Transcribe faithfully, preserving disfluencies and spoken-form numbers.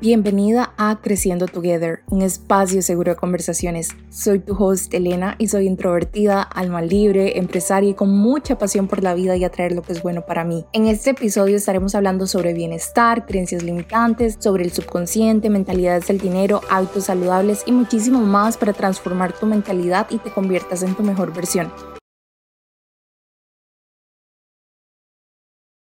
Bienvenida a Creciendo Together, un espacio seguro de conversaciones. Soy tu host Elena y soy introvertida, alma libre, empresaria y con mucha pasión por la vida y atraer lo que es bueno para mí. En este episodio estaremos hablando sobre bienestar, creencias limitantes, sobre el subconsciente, mentalidades del dinero, hábitos saludables y muchísimo más para transformar tu mentalidad y te conviertas en tu mejor versión.